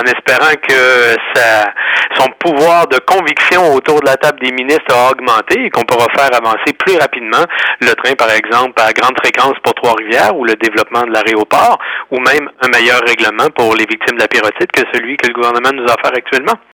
en espérant que son pouvoir de conviction autour de la table des ministres a augmenté et qu'on pourra faire avancer plus rapidement le train, par exemple, à grande fréquence pour Trois-Rivières ou le développement de l'aéroport ou même un meilleur règlement pour les victimes de la pyrrhotite que celui que le gouvernement nous offre actuellement.